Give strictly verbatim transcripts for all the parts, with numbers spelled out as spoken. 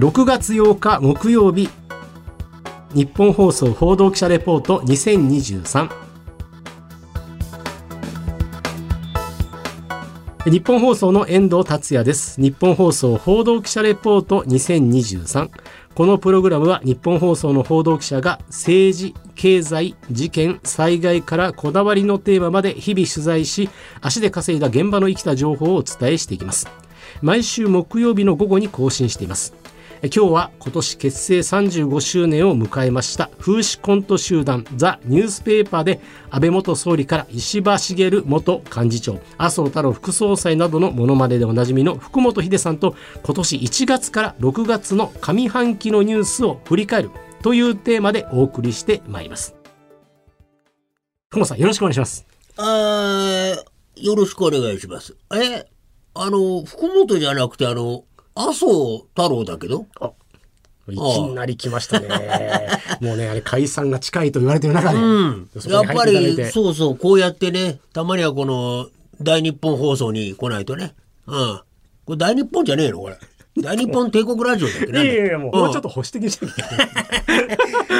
ろくがつようか木曜日、日本放送報道記者レポートにせんにじゅうさん。日本放送の遠藤達也です。日本放送報道記者レポートにせんにじゅうさん。このプログラムは日本放送の報道記者が政治、経済、事件、災害からこだわりのテーマまで日々取材し、足で稼いだ現場の生きた情報をお伝えしていきます。毎週木曜日の午後に更新しています。今日は今年結成さんじゅうごしゅうねんを迎えました風刺コント集団ザ・ニュースペーパーで、安倍元総理から石破茂元幹事長、麻生太郎副総裁などのモノマネでおなじみの福本秀さんと、今年いちがつからろくがつの上半期のニュースを振り返るというテーマでお送りしてまいります。福本さん、よろしくお願いします。あ、よろしくお願いします。え、あの福本じゃなくてあの麻生太郎だけど、あ、いきなり来ましたね。もうね、あれ解散が近いと言われてる中で、うん、やっぱりそうそう、こうやってね、たまにはこの大日本放送に来ないとね、うん、これ大日本じゃねえのこれ。大日本帝国ラジオだっけね。いやいや、もうこれちょっと保守的にしてみて。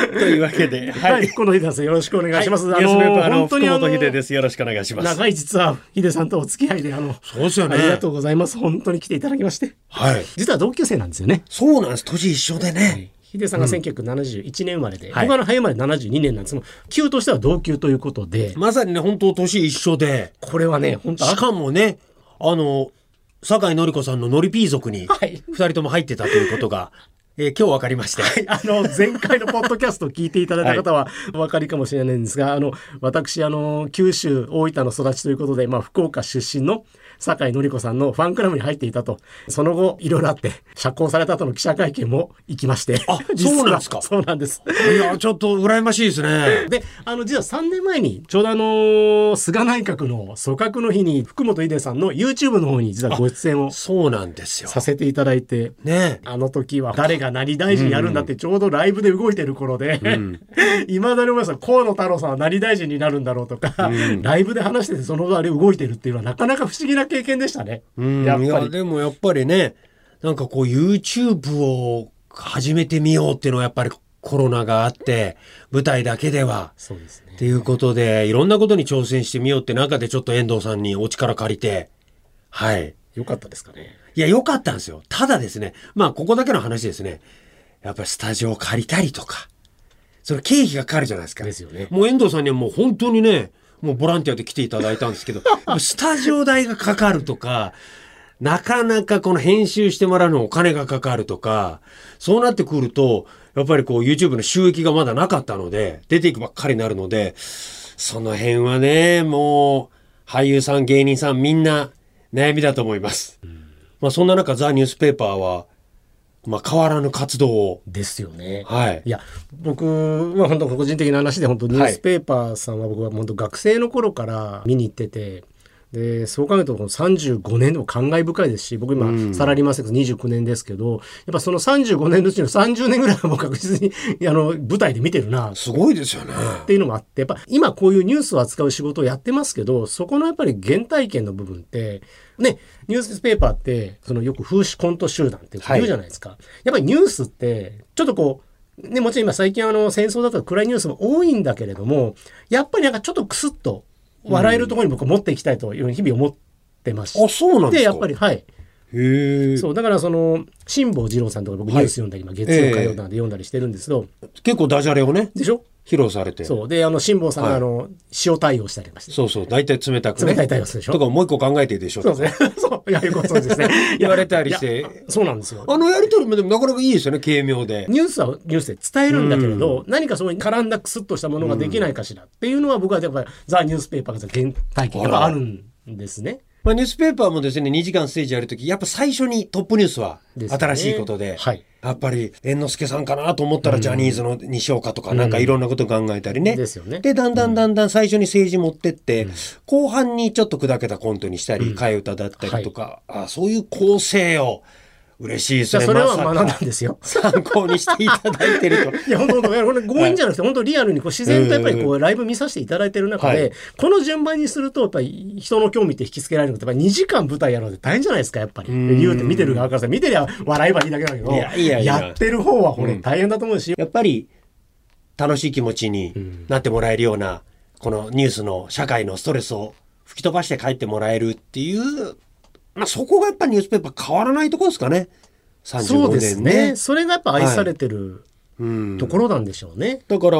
というわけで、はい、はい、この秀田さん、よろしくお願いします。はい、あのー、本当にあの秀です。よろしくお願いします。長い、実は秀さんとお付き合いで、あの、そうですよね。ありがとうございます。本当に来ていただきまして。はい。実は同級生なんですよね。そうなんです。年一緒でね。はい、秀さんがせんきゅうひゃくななじゅういちねん生まれで、うん、はい、僕の早生まれななじゅうにねんなんです。もう旧としては同級ということで、まさにね、本当年一緒で、これはね、本当、しかもね、あの。酒井紀子さんのノリピー族にふたりとも入ってたということが、はい、えー、今日分かりまして、はい、あの前回のポッドキャストを聞いていただいた方はお分かりかもしれないんですが、あの私あの九州大分の育ちということで、まあ、福岡出身の酒井紀子さんのファンクラブに入っていたと、その後いろいろあって釈放された後の記者会見も行きまして、あ、そうなんですか。そうなんです。いや、ちょっと羨ましいですね。で、あの実はさんねんまえにちょうどあの菅内閣の組閣の日に福本秀さんの YouTube の方に実はご出演をそうなんですよさせていただいて、ね、あの時は誰が何大臣やるんだってちょうどライブで動いてる頃で、いま、うん、だに思います。河野太郎さんは何大臣になるんだろうとか、うん、ライブで話しててそのあれ動いてるっていうのはなかなか不思議な経験でしたね。うん、やっぱりでもやっぱりね、なんかこう YouTube を始めてみようっていうのはやっぱりコロナがあって舞台だけではそうですねっていうことで、いろんなことに挑戦してみようって中でちょっと遠藤さんにお力借りて、はい、良かったですかね。いや、良かったんですよ。ただですね、まあここだけの話ですね。やっぱりスタジオを借りたりとか、その経費がかかるじゃないですか。ですよね。もう遠藤さんにはもう本当にね。もうボランティアで来ていただいたんですけど、スタジオ代がかかるとか、なかなかこの編集してもらうのお金がかかるとか、そうなってくると、やっぱりこう YouTube の収益がまだなかったので、出ていくばっかりになるので、その辺はね、もう俳優さん、芸人さんみんな悩みだと思います。まあそんな中、ザ・ニュースペーパーは、まあ変わらぬ活動をですよね。はい。いや、僕は本当個人的な話で、本当ニュースペーパーさんは僕は本当学生の頃から見に行ってて、でそう考えるとこのさんじゅうごねんでも感慨深いですし、僕今、うん、サラリーマン生活にじゅうきゅうねんですけど、やっぱそのさんじゅうごねんのうちのさんじゅうねんぐらいはもう確実にあの舞台で見てるな、すごいですよねっていうのもあって、やっぱ今こういうニュースを扱う仕事をやってますけど、そこのやっぱり原体験の部分ってね、ニュースペーパーってそのよく風刺コント集団って言うじゃないですか、はい、やっぱりニュースってちょっとこうね、もちろん今最近あの戦争だとか暗いニュースも多いんだけれども、やっぱりなんかちょっとクスッと笑えるところに僕持っていきたいというふうに日々思ってまして、あ、そうなんですか。でやっぱり、はい、へえ、そうだからその辛坊治郎さんとか僕ニュース読んだり、はい、今月曜火曜なんで読んだりしてるんですけど、結構ダジャレをねでしょ披露されて、そうであの辛坊さんがあの、はい、塩対応したりまして、そうそう大体冷たく、ね、冷たい対応するでしょとか、もう一個考えてるでしょとか、そうですね、そういや、よくそうですね言われたりして、そうなんですよ。あのやり取りもでもなかなかいいですよね、軽妙で。ニュースはニュースで伝えるんだけれど、うん、何かそこに絡んだクスッとしたものができないかしらっていうのは、僕はやっぱりザ・ニュースペーパーが原体験があるんですね。まあ、ニュースペーパーもですね、にじかんステージやるとき、やっぱ最初にトップニュースは新しいことで、でね、はい、やっぱり猿之助さんかなと思ったらジャニーズのにしようかとか、うん、なんかいろんなこと考えたりね。ですよね。で、だんだんだんだん最初に政治持ってって、うん、後半にちょっと砕けたコントにしたり、替え歌だったりとか、うん、はい、あ、そういう構成を嬉しいですね。それは学んだんですよ。参考にしていただいてると。いや本当本当強引じゃなくて、はい、本当リアルにこう自然とやっぱりこうライブ見させていただいてる中で、はい、この順番にするとやっぱり人の興味って引きつけられるのってやっぱりにじかん舞台やるのって大変じゃないですかやっぱり。言うて見てる側からさ、見てりゃ笑えばいいだけだけど、いやいやいや、やってる方はこれ大変だと思うし、うん、やっぱり楽しい気持ちになってもらえるような、このニュースの社会のストレスを吹き飛ばして帰ってもらえるっていう。まあ、そこがやっぱりニュースペーパー変わらないところですかね。さんじゅうごねんね。そうですね。それがやっぱ愛されてる、はい、ところなんでしょうね。だから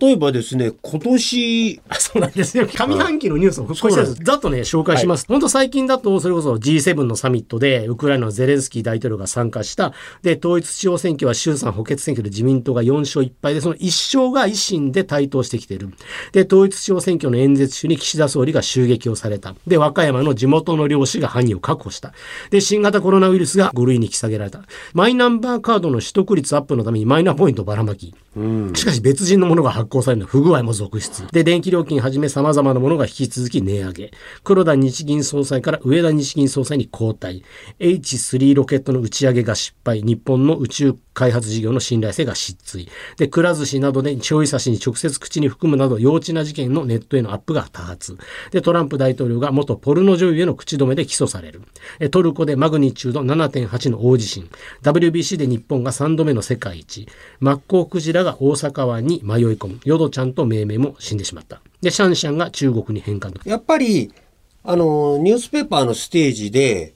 例えばですね、今年そうなんですよ。上半期のニュースを少しずつざっとね紹介します。はい、本当最近だとそれこそ ジーセブン のサミットでウクライナのゼレンスキー大統領が参加した。で統一地方選挙は衆参補欠選挙で自民党がよんしょういっぱいで、そのいっしょうが維新で台頭してきている。で統一地方選挙の演説中に岸田総理が襲撃をされた。で和歌山の地元の漁師が犯人を確保した。で新型コロナウイルスがごるいに引き下げられた。マイナンバーカードの取得率アップのためにマイナポイントばらまき、うん、しかし別人のものが発行されるの不具合も続出で、電気料金はじめさまざまなものが引き続き値上げ、黒田日銀総裁から上田日銀総裁に交代、 エイチスリー ロケットの打ち上げが失敗、日本の宇宙開発事業の信頼性が失墜で、くら寿司などで醤油差しに直接口に含むなど幼稚な事件のネットへのアップが多発で、トランプ大統領が元ポルノ女優への口止めで起訴される、トルコでマグニチュード ななてんはち の大地震、 ダブリュービーシー で日本がさんどめの世界一、マッコウクジラが大阪湾に迷い込む、ヨドちゃんと命名も死んでしまった、でシャンシャンが中国に返還。やっぱりあのニュースペーパーのステージで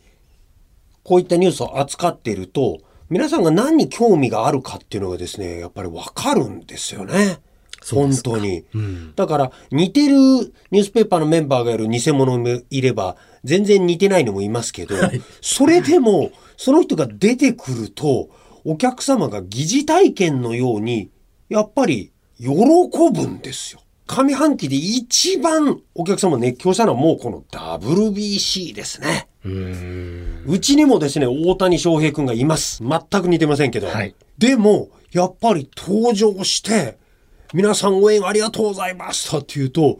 こういったニュースを扱っていると、皆さんが何に興味があるかっていうのがですね、やっぱり分かるんですよね。本当に、うん、だから似てるニュースペーパーのメンバーがいる偽物もいれば、全然似てないのもいますけど、はい、それでもその人が出てくるとお客様が疑似体験のようにやっぱり喜ぶんですよ。上半期で一番お客様熱狂したのはもうこの ダブリュービーシー ですね。うーん、うちにもですね大谷翔平くんがいます。全く似てませんけど、はい、でもやっぱり登場して皆さん応援ありがとうございましたっていうと、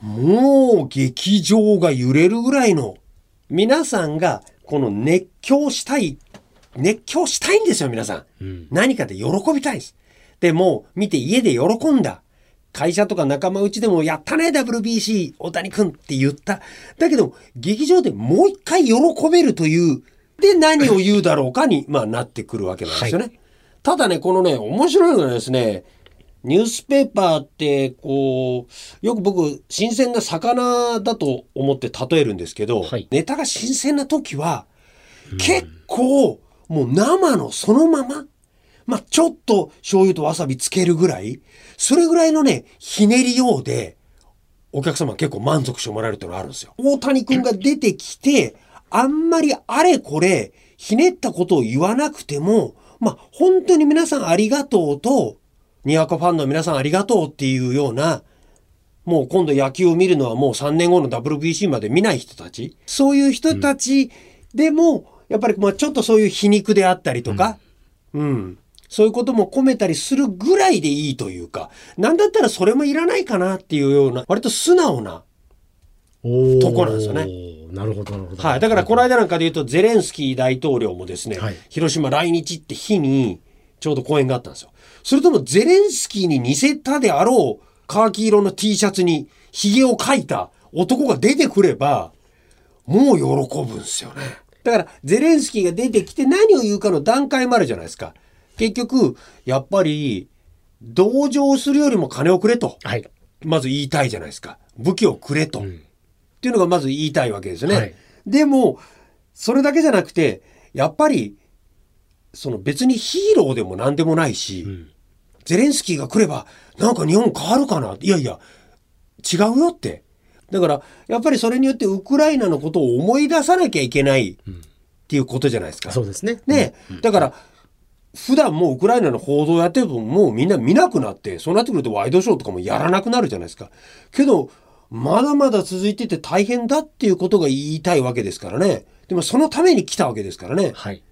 もう劇場が揺れるぐらいの、皆さんがこの熱狂したい熱狂したいんですよ皆さん、うん、何かで喜びたいです。でも見て家で喜んだ、会社とか仲間内でもやったね ダブリュービーシー 大谷くんって言った、だけど劇場でもう一回喜べるという、で何を言うだろうかにまあなってくるわけなんですよね、はい、ただねこのね面白いのはですね、ニュースペーパーってこうよく僕新鮮な魚だと思って例えるんですけど、はい、ネタが新鮮な時は結構もう生のそのまま、まあ、ちょっと醤油とわさびつけるぐらい、それぐらいのね、ひねりようで、お客様結構満足してもらえるっていうのがあるんですよ。大谷くんが出てきて、あんまりあれこれ、ひねったことを言わなくても、まあ、本当に皆さんありがとうと、にわかファンの皆さんありがとうっていうような、もう今度野球を見るのはもうさんねんごの ダブリュービーシー まで見ない人たち、そういう人たちでも、うんやっぱりまあちょっとそういう皮肉であったりとか、うん、うん、そういうことも込めたりするぐらいでいいというか、なんだったらそれもいらないかなっていうような割と素直なとこなんですよね。なるほどなるほど。はい、だからこの間なんかで言うとゼレンスキー大統領もですね、はい、広島来日って日にちょうど講演があったんですよ。それともゼレンスキーに似せたであろうカーキ色の T シャツにひげを描いた男が出てくればもう喜ぶんですよね。だからゼレンスキーが出てきて何を言うかの段階もあるじゃないですか。結局やっぱり同情するよりも金をくれと、はい、まず言いたいじゃないですか。武器をくれと、うん、っていうのがまず言いたいわけですよね、はい、でもそれだけじゃなくてやっぱりその別にヒーローでも何でもないし、うん、ゼレンスキーが来ればなんか日本変わるかな、いやいや違うよって、だからやっぱりそれによってウクライナのことを思い出さなきゃいけないっていうことじゃないですか。そうですね。ね、うんうん、だから普段もうウクライナの報道やってるともうみんな見なくなって、そうなってくるとワイドショーとかもやらなくなるじゃないですか。けどまだまだ続いてて大変だっていうことが言いたいわけですからね。でもそのために来たわけですからね。はい、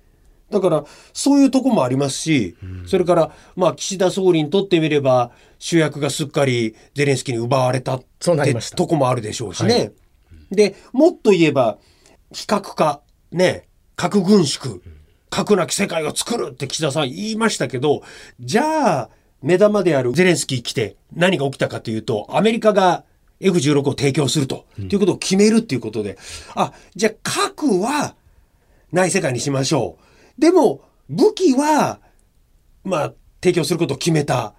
だからそういうとこもありますし、うん、それからまあ岸田総理にとってみれば主役がすっかりゼレンスキーに奪われたってとこもあるでしょうしね、はい、でもっと言えば非核化ね、核軍縮核なき世界を作るって岸田さん言いましたけど、じゃあ目玉であるゼレンスキー来て何が起きたかというと、アメリカが エフじゅうろく を提供すると、うん、ということを決めるっていうことで、あ、じゃあ核はない世界にしましょう。でも武器はまあ提供することを決めた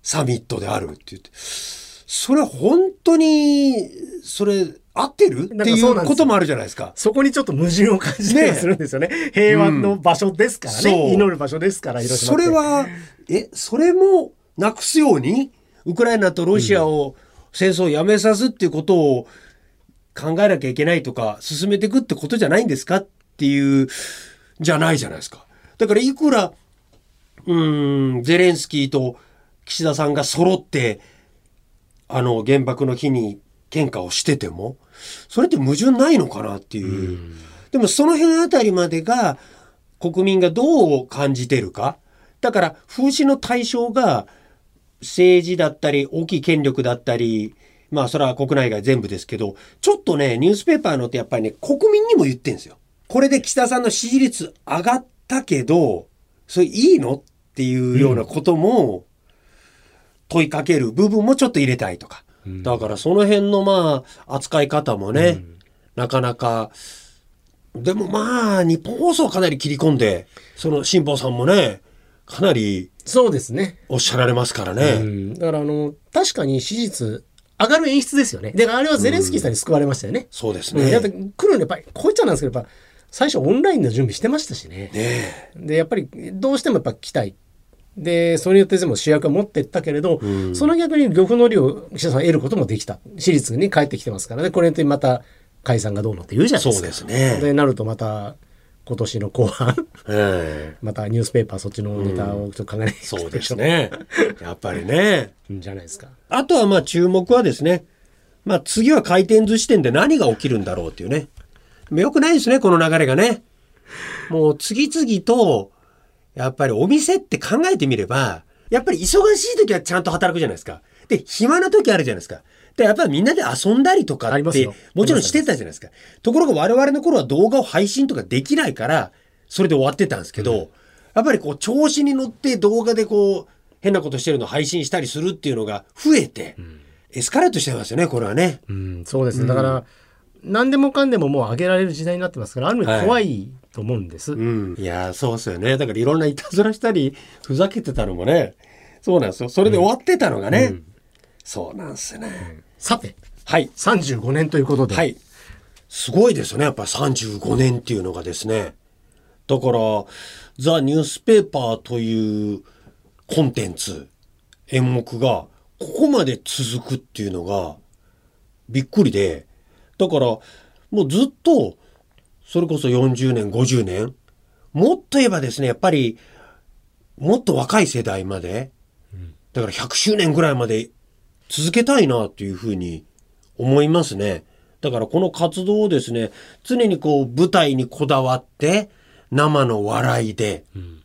サミットであるって言って、それ本当にそれ合ってるっていうこともあるじゃないですか。そこにちょっと矛盾を感じたりするんですよね。ね、平和の場所ですからね、うん、祈る場所ですから、広島って。それはえそれもなくすようにウクライナとロシアを戦争をやめさすっていうことを考えなきゃいけないとか進めていくってことじゃないんですかっていうじゃないじゃないですか。だからいくらうーんゼレンスキーと岸田さんが揃ってあの原爆の日に喧嘩をしてても、それって矛盾ないのかなっていう。うん、でもその辺あたりまでが国民がどう感じてるか。だから風刺の対象が政治だったり大きい権力だったり、まあそれは国内外全部ですけど、ちょっとねニュースペーパーのってやっぱりね国民にも言ってんですよ。これで岸田さんの支持率上がったけど、それいいのっていうようなことも問いかける部分もちょっと入れたいとか。うん、だからその辺のまあ扱い方もね、うん、なかなか。でもまあ日本放送かなり切り込んで、その辛坊さんもねかなりそうですねおっしゃられますからね。うん、だからあの確かに支持率上がる演出ですよね。だからあれはゼレンスキーさんに救われましたよね。うん、そうですね。だって来るのやっぱりこいつなんですけど、やっぱ最初オンラインの準備してましたしね。ねでやっぱりどうしてもやっぱ期待。でそれによってでも主役は持っていったけれど、うん、その逆に漁夫の利を岸田さん得ることもできた、私立に帰ってきてますからね。これにまた解散がどうのって言うじゃないですか。そうですね。でなるとまた今年の後半またニュースペーパーそっちのネタをちょっと考えない、うん、そうですねやっぱりねじゃないですか。あとはまあ注目はですね、まあ、次は回転寿司店で何が起きるんだろうっていうね。よくないですねこの流れがね。もう次々とやっぱりお店って考えてみれば、やっぱり忙しい時はちゃんと働くじゃないですか。で、暇な時あるじゃないですか。で、やっぱりみんなで遊んだりとかって、もちろんしてたじゃないですか。ところが我々の頃は動画を配信とかできないから、それで終わってたんですけど、うん、やっぱりこう調子に乗って動画でこう、変なことしてるのを配信したりするっていうのが増えて、うん、エスカレートしてますよね、これはね。うん、そうですね。だから、うん、何でもかんでももう上げられる時代になってますから、ある意味怖い、はいと思うんです。うん、いやそうですよね。だからいろんないたずらしたりふざけてたのもね、そうなんですよ。それで終わってたのがね、うん、そうなんですね。うん、さて、はい、さんじゅうごねんということで、はい、すごいですよね。やっぱりさんじゅうごねんっていうのがですね。だからザ・ニュースペーパーというコンテンツ演目がここまで続くっていうのがびっくりで、だからもうずっとそれこそよんじゅうねん、ごじゅうねん。もっと言えばですね、やっぱり、もっと若い世代まで、だからひゃくしゅうねんぐらいまで続けたいなというふうに思いますね。だからこの活動をですね、常にこう舞台にこだわって、生の笑いで、うん、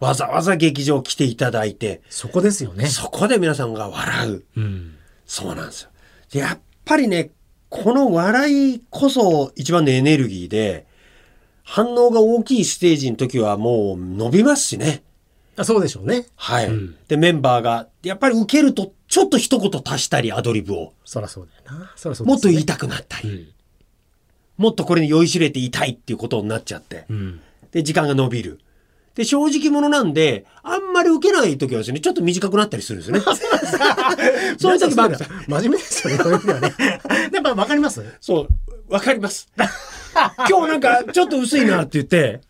わざわざ劇場来ていただいて、そこですよね。そこで皆さんが笑う。うん、そうなんですよ。で、やっぱりね、この笑いこそ一番のエネルギーで、反応が大きいステージの時はもう伸びますしね。あ、そうでしょうね。はい。うん、で、メンバーが、やっぱり受けると、ちょっと一言足したり、アドリブを。そらそうだよな。そらそうですね。もっと言いたくなったり、うん、もっとこれに酔いしれていたいっていうことになっちゃって、うん、で、時間が伸びる。で、正直者なんで、あんまり受けない時はですね、ちょっと短くなったりするんですよね。そういう時もあるんですよ。真面目ですよね、こういう時はね。やっぱ分かります？そう、分かります。今日なんかちょっと薄いなって言って、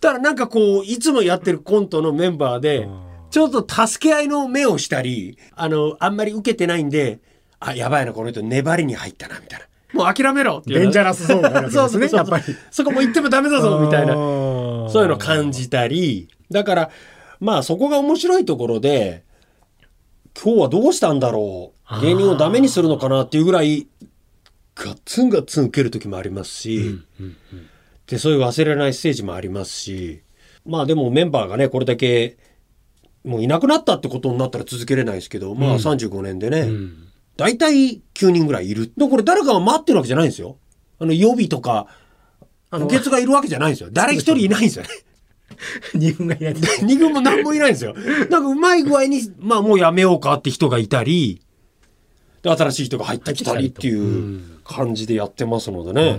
ただなんかこう、いつもやってるコントのメンバーで、ちょっと助け合いの目をしたり、あの、あんまり受けてないんで、あ、やばいな、この人粘りに入ったな、みたいな。もう諦めろっていう。デンジャラスゾーンがあるわけですね。そうそうそう。やっぱり。そこも行ってもダメだぞ、みたいな。そういうのを感じたり。だから、まあそこが面白いところで、今日はどうしたんだろう。芸人をダメにするのかなっていうぐらい、ガッツンガッツン受ける時もありますし、で、そういう忘れられないステージもありますし、まあでもメンバーがね、これだけ、もういなくなったってことになったら続けれないですけど、まあさんじゅうごねんでね。うんうん大体きゅうにんぐらいいる。これ誰かが待ってるわけじゃないんですよ。あの予備とか、補欠がいるわけじゃないんですよ。誰一人いないんですよね。に軍がいない。に軍も何もいないんですよ。なんかうまい具合に、まあもうやめようかって人がいたり、で新しい人が入ってきたりっていう感じでやってますのでね。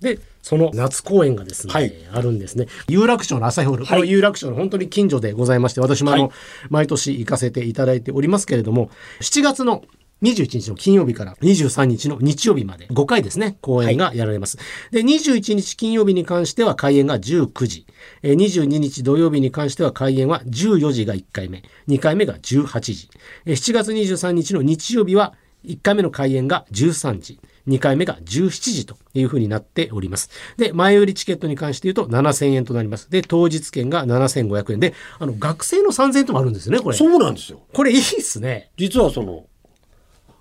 で、その夏公演がですね、はい、あるんですね。有楽町の朝日ホール、はい、この有楽町の本当に近所でございまして、私もあの、はい、毎年行かせていただいておりますけれども、しちがつのにじゅういちにちの金曜日からにじゅうさんにちの日曜日までごかいですね、公演がやられます。はい、で、にじゅういちにち金曜日に関しては開演がじゅうくじ、にじゅうににち土曜日に関しては開演はじゅうよじがいっかいめ、にかいめがじゅうはちじ、しちがつにじゅうさんにちの日曜日はいっかいめの開演がじゅうさんじ、にかいめがじゅうしちじというふうになっております。で、前売りチケットに関して言うとななせんえんとなります。で、当日券がななせんごひゃくえんで、あの、学生のさんぜんえんともあるんですよね、これ。そうなんですよ。これいいっすね。実はその、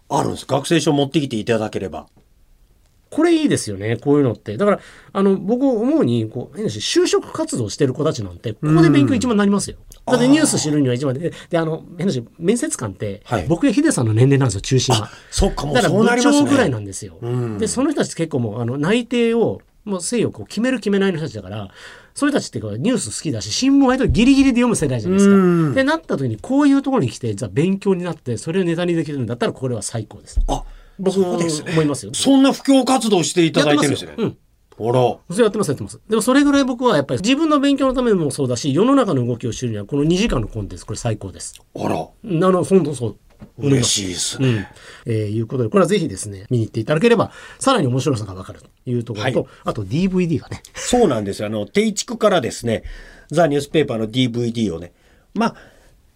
あるんです。学生証持ってきていただければ。これいいですよね、こういうのって。だから、あの、僕思うに、こう、変なし、就職活動してる子たちなんて、ここで勉強一番になりますよ。だってニュース知るには一番で、で、あの、変なし、面接官って、はい、僕やヒデさんの年齢なんですよ、中心は。そっか、もうそうなりますね。だから部長ぐらいなんですよ。うん、で、その人たち結構もう、あの、内定を、もう制御をこう決める決めないの人たちだから、そういう人たちってニュース好きだし、新聞割とギリギリで読む世代じゃないですか。ってなった時に、こういうところに来て、じゃあ勉強になって、それをネタにできるんだったら、これは最高です。あ、僕も思いますよ。そんな布教活動していただいてるんですね。うん。ほら。それやってます、やってます。でもそれぐらい僕はやっぱり自分の勉強のためもそうだし、世の中の動きを知るには、このにじかんのコンテンツ、これ最高です。あら。あの、本当そう。嬉しいですね。うん、えー、いうことで、これはぜひですね、見に行っていただければ、さらに面白さがわかるというところと、はい、あと ディーブイディー がね。そうなんですよ。あの、定築からですね、ザ・ニュースペーパーの ディーブイディー をね、まあ、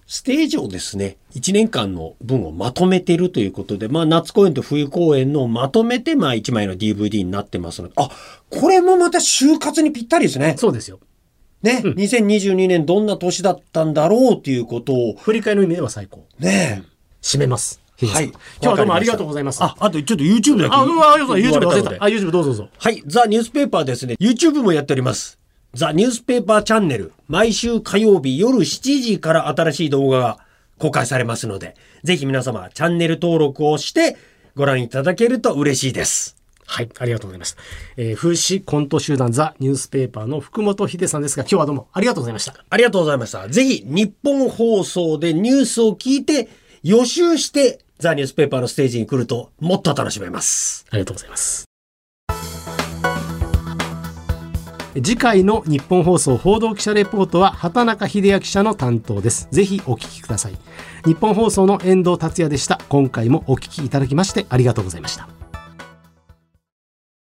ステージをですね、いちねんかんの分をまとめているということで、まあ、夏公演と冬公演のまとめて、まあ、いちまいの ディーブイディー になってますので、あ、これもまた就活にぴったりですね。そうですよ。ね、うん、にせんにじゅうにねんどんな年だったんだろうということを。振り返りの意味では最高。ねえ。締めます。はい。今日はどうもありがとうございます。あ、あとちょっと YouTube だけ。あ、うわ、YouTube 忘れた。あ、YouTube どうぞどうぞ。はい。ザ・ニュースペーパーですね。YouTube もやっております。ザ・ニュースペーパーチャンネル。毎週火曜日夜しちじから新しい動画が公開されますので、ぜひ皆様チャンネル登録をしてご覧いただけると嬉しいです。はい。ありがとうございました。えー、風刺コント集団ザ・ニュースペーパーの福本秀さんですが、今日はどうもありがとうございました。ありがとうございました。ぜひ日本放送でニュースを聞いて、予習してザ・ニュースペーパーのステージに来るともっと楽しめます。ありがとうございます。次回の日本放送報道記者レポートは畑中秀也記者の担当です。ぜひお聞きください。日本放送の遠藤達也でした。今回もお聞きいただきましてありがとうございました。